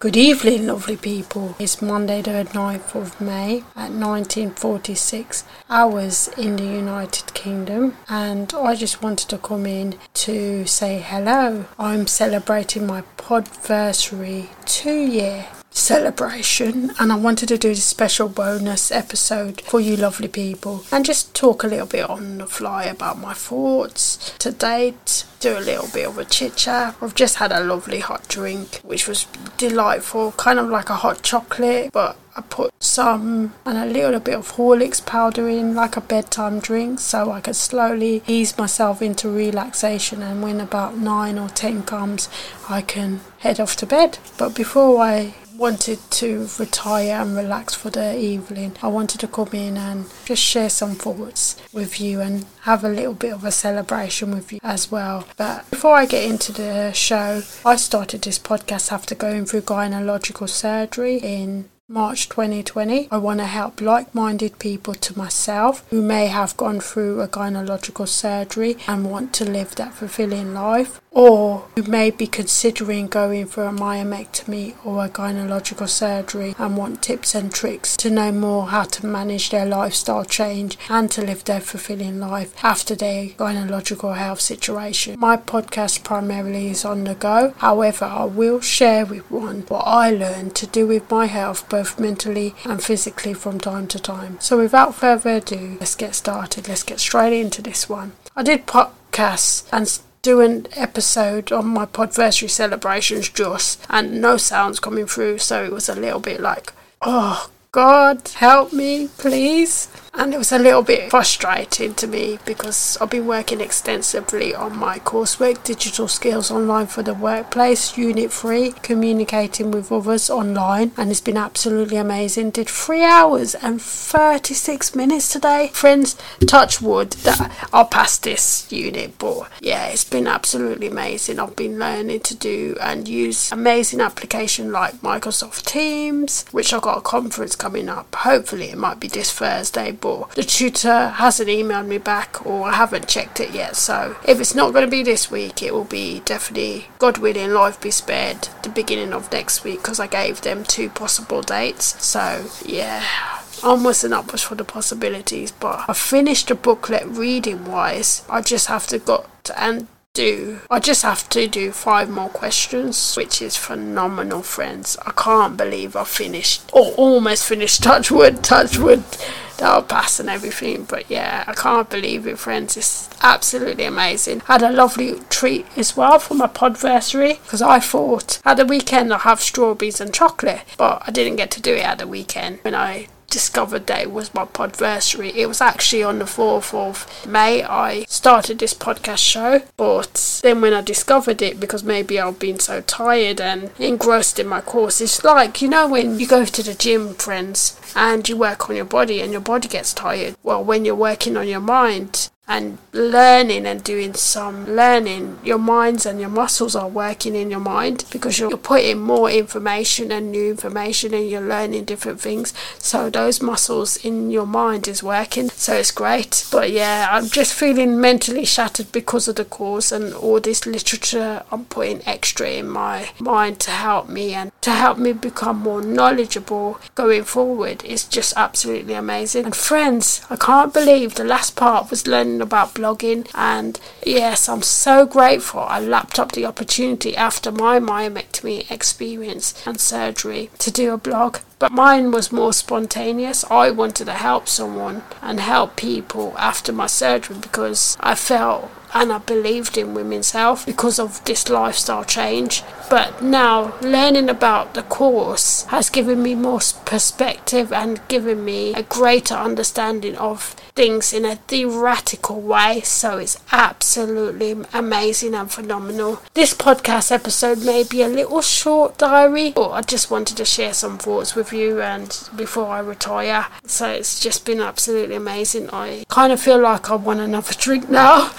Good evening, lovely people. It's Monday the 9th of May at 1946 hours in the United Kingdom, and I just wanted to come in to say hello. I'm celebrating my podversary 2-year celebration, and I wanted to do this special bonus episode for you lovely people and just talk a little bit on the fly about my thoughts to date, do a little bit of a chit chat. I've just had a lovely hot drink which was delightful, kind of like a hot chocolate, but I put some and a little bit of Horlicks powder in, like a bedtime drink, so I could slowly ease myself into relaxation, and when about 9 or 10 comes I can head off to bed. But before I wanted to retire and relax for the evening, I wanted to come in and just share some thoughts with you and have a little bit of a celebration with you as well. But before I get into the show, I started this podcast after going through gynecological surgery in March 2020. I want to help like-minded people to myself who may have gone through a gynecological surgery and want to live that fulfilling life, or who may be considering going for a myomectomy or a gynecological surgery and want tips and tricks to know more how to manage their lifestyle change and to live their fulfilling life after their gynecological health situation. My podcast primarily is on the go, however I will share with one what I learned to do with my health, both mentally and physically, from time to time. So without further ado, let's get started. Let's get straight into this one. I did podcasts and do an episode on my podversary celebrations just, and no sounds coming through, so it was a little bit like, oh God, help me please. And it was a little bit frustrating to me because I've been working extensively on my coursework, Digital Skills Online for the Workplace, Unit 3, Communicating with Others Online, and it's been absolutely amazing. Did 3 hours and 36 minutes today. Friends, touch wood that I'll pass this unit, but yeah, it's been absolutely amazing. I've been learning to do and use amazing applications like Microsoft Teams, which I've got a conference coming up. Hopefully it might be this Thursday, but the tutor hasn't emailed me back, or I haven't checked it yet, so if it's not going to be this week, it will be definitely, God willing, life be spared, the beginning of next week, because I gave them 2 possible dates. So yeah, onwards and upwards for the possibilities. But I finished the booklet reading wise. I just have to do 5 more questions, which is phenomenal, friends. I can't believe I finished, or almost finished, touch wood that'll pass and everything. But yeah, I can't believe it, friends. It's absolutely amazing. Had a lovely treat as well for my podversary, because I thought at the weekend I'll have strawberries and chocolate, but I didn't get to do it at the weekend. When I discovered that it was my podversary, it was actually on the 4th of May I started this podcast show, but then when I discovered it, because maybe I've been so tired and engrossed in my course, it's like, you know, when you go to the gym, friends, and you work on your body and your body gets tired. Well, when you're working on your mind and learning and doing some learning, your minds and your muscles are working in your mind, because you're putting more information and new information, and you're learning different things, so those muscles in your mind is working, so it's great. But yeah, I'm just feeling mentally shattered because of the course and all this literature I'm putting extra in my mind to help me and to help me become more knowledgeable going forward. It's just absolutely amazing. And friends, I can't believe the last part was learning about blogging, and yes, I'm so grateful I lapped up the opportunity after my myomectomy experience and surgery to do a blog. But mine was more spontaneous. I wanted to help someone and help people after my surgery, because I felt and I believed in women's health because of this lifestyle change. But now learning about the course has given me more perspective and given me a greater understanding of things in a theoretical way, so it's absolutely amazing and phenomenal. This podcast episode may be a little short diary, but I just wanted to share some thoughts with you and before I retire. So it's just been absolutely amazing. I kind of feel like I want another drink now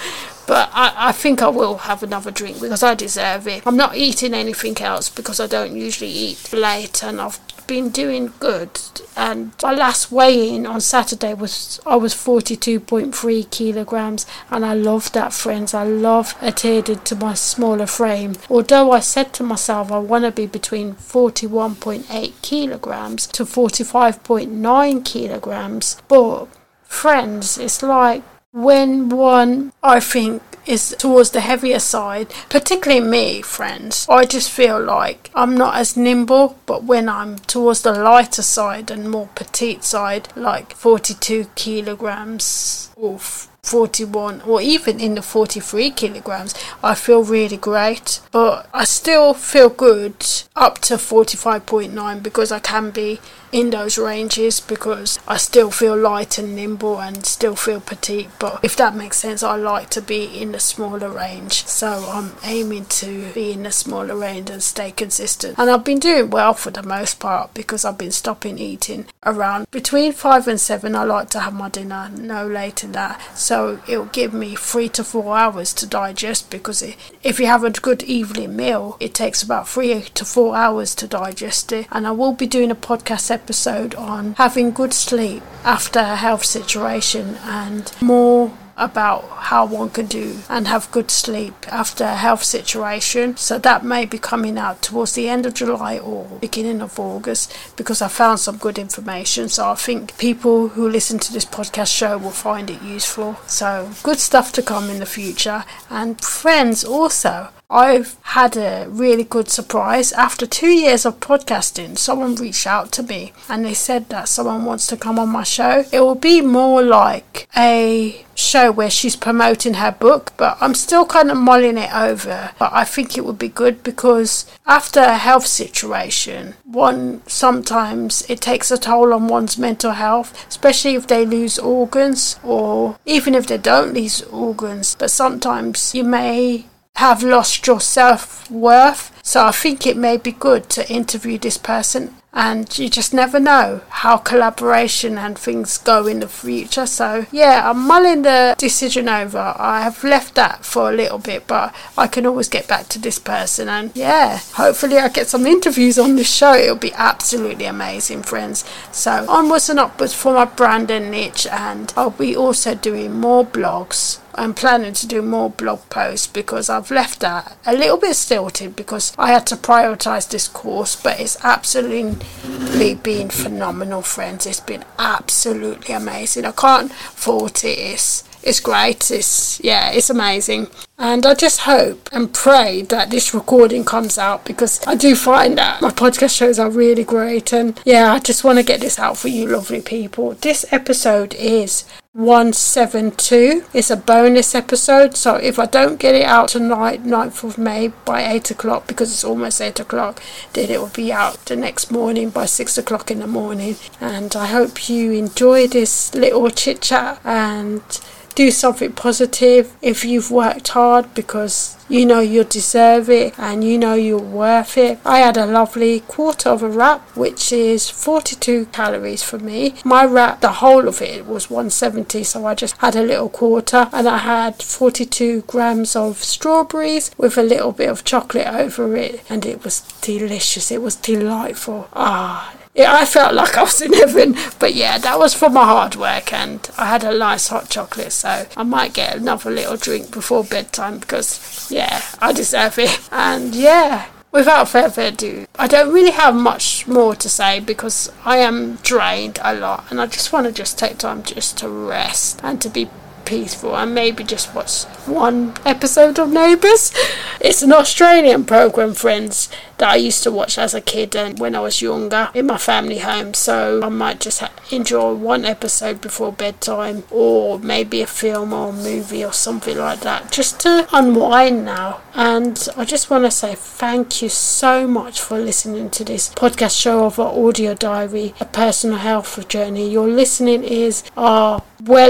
But I think I will have another drink because I deserve it. I'm not eating anything else because I don't usually eat late, and I've been doing good. And my last weigh-in on Saturday I was 42.3 kilograms, and I love that, friends. I love adhering to my smaller frame. Although I said to myself I want to be between 41.8 kilograms to 45.9 kilograms. But friends, it's like when one, I think, is towards the heavier side, particularly me, friends, I just feel like I'm not as nimble. But when I'm towards the lighter side and more petite side, like 42 kilograms or 41 or even in the 43 kilograms, I feel really great. But I still feel good up to 45.9 because I can be in those ranges, because I still feel light and nimble and still feel petite. But if that makes sense, I like to be in the smaller range, so I'm aiming to be in the smaller range and stay consistent. And I've been doing well for the most part because I've been stopping eating around between 5 and 7. I like to have my dinner no later than that, so it'll give me 3 to 4 hours to digest, because if you have a good evening meal, it takes about 3 to 4 hours to digest it. And I will be doing a podcast episode on having good sleep after a health situation, and more about how one can do and have good sleep after a health situation. So that may be coming out towards the end of July or beginning of August, because I found some good information. So I think people who listen to this podcast show will find it useful. So good stuff to come in the future. And friends, also, I've had a really good surprise. After 2 years of podcasting, someone reached out to me and they said that someone wants to come on my show. It will be more like a show where she's promoting her book, but I'm still kind of mulling it over. But I think it would be good, because after a health situation, one, sometimes it takes a toll on one's mental health, especially if they lose organs, or even if they don't lose organs, but sometimes you may have lost your self-worth. So I think it may be good to interview this person, and you just never know how collaboration and things go in the future. So yeah, I'm mulling the decision over. I have left that for a little bit, but I can always get back to this person, and yeah, hopefully I get some interviews on the show. It'll be absolutely amazing, friends. So onwards and upwards for my brand and niche, and I'll be also doing more blogs. I'm planning to do more blog posts, because I've left that a little bit stilted because I had to prioritise this course. But it's absolutely been phenomenal, friends. It's been absolutely amazing. I can't fault it. It's great. It's amazing. And I just hope and pray that this recording comes out, because I do find that my podcast shows are really great. And yeah, I just want to get this out for you lovely people. This episode is 172. It's a bonus episode. So if I don't get it out tonight, 9th of May, by 8 o'clock, because it's almost 8 o'clock, then it will be out the next morning by 6 o'clock in the morning. And I hope you enjoy this little chit chat, and do something positive if you've worked hard, because you know you deserve it and you know you're worth it. I had a lovely quarter of a wrap, which is 42 calories for me. My wrap, the whole of it, was 170, so I just had a little quarter. And I had 42 grams of strawberries with a little bit of chocolate over it, and it was delicious. It was delightful. Yeah, I felt like I was in heaven. But yeah, that was for my hard work, and I had a nice hot chocolate, so I might get another little drink before bedtime, because yeah, I deserve it. And yeah, without further ado, I don't really have much more to say, because I am drained a lot, and I just want to take time just to rest and to be peaceful, and maybe just watch one episode of Neighbours. It's an Australian program, friends, that I used to watch as a kid and when I was younger in my family home. So I might just enjoy one episode before bedtime, or maybe a film or a movie or something like that, just to unwind now. And I just want to say thank you so much for listening to this podcast show of our audio diary, a personal health journey. Your listening is well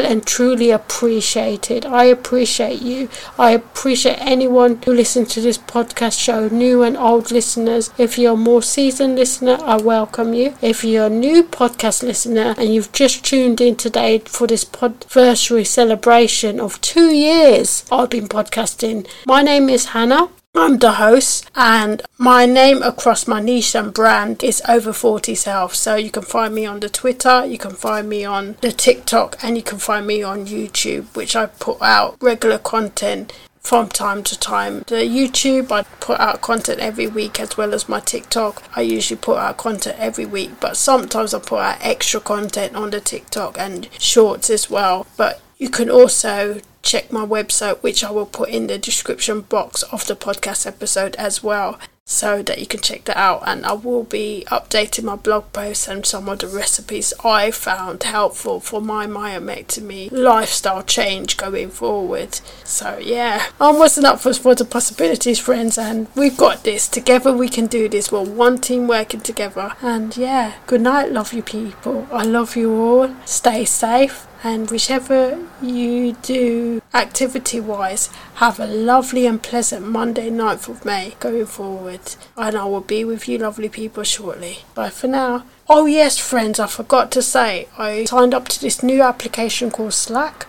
and truly appreciated. I appreciate you. I appreciate anyone who listens to this podcast show, new and old listeners, listeners. If you're a more seasoned listener, I welcome you. If you're a new podcast listener and you've just tuned in today for this podversary celebration of 2 years I've been podcasting, my name is Hannah. I'm the host, and my name across my niche and brand is Over 40s Health. So you can find me on the Twitter, you can find me on the TikTok, and you can find me on YouTube, which I put out regular content from time to time. The YouTube, I put out content every week, as well as my TikTok. I usually put out content every week, but sometimes I put out extra content on the TikTok and shorts as well. But you can also check my website, which I will put in the description box of the podcast episode as well, so that you can check that out. And I will be updating my blog posts and some of the recipes I found helpful for my myomectomy lifestyle change going forward. So yeah, I'm waking up for the possibilities, friends, and we've got this. Together we can do this. We're one team working together. And yeah, good night, love you people. I love you all. Stay safe. And whichever you do activity-wise, have a lovely and pleasant Monday, 9th of May going forward. And I will be with you lovely people shortly. Bye for now. Oh yes, friends, I forgot to say, I signed up to this new application called Slack.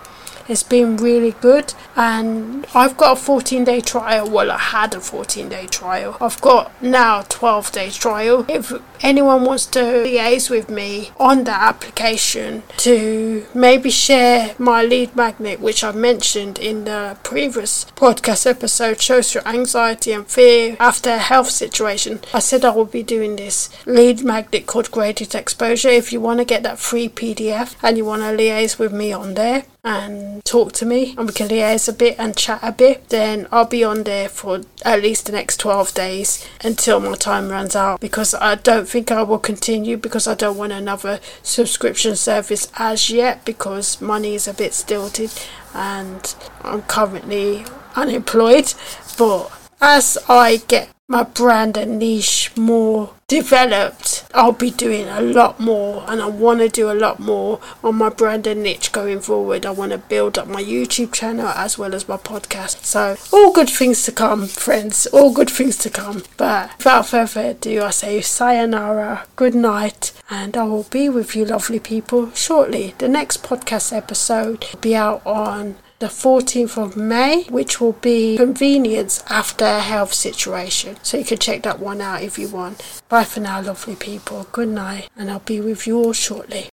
It's been really good, and I've got a 14-day trial. Well, I had a 14-day trial. I've got now a 12-day trial. If anyone wants to liaise with me on that application to maybe share my lead magnet, which I mentioned in the previous podcast episode, social anxiety and fear after a health situation, I said I will be doing this lead magnet called Graded Exposure. If you want to get that free PDF and you want to liaise with me on there and talk to me, and we can liaise a bit and chat a bit, then I'll be on there for at least the next 12 days until my time runs out, because I don't think I will continue, because I don't want another subscription service as yet, because money is a bit stilted and I'm currently unemployed. But as I get my brand and niche more developed, I'll be doing a lot more, and I want to do a lot more on my brand and niche going forward. I want to build up my YouTube channel as well as my podcast. So all good things to come, friends, all good things to come. But without further ado, I say sayonara, good night, and I will be with you lovely people shortly. The next podcast episode will be out on the 14th of May, which will be convenience after a health situation. So you can check that one out if you want. Bye for now, lovely people. Good night, and I'll be with you all shortly.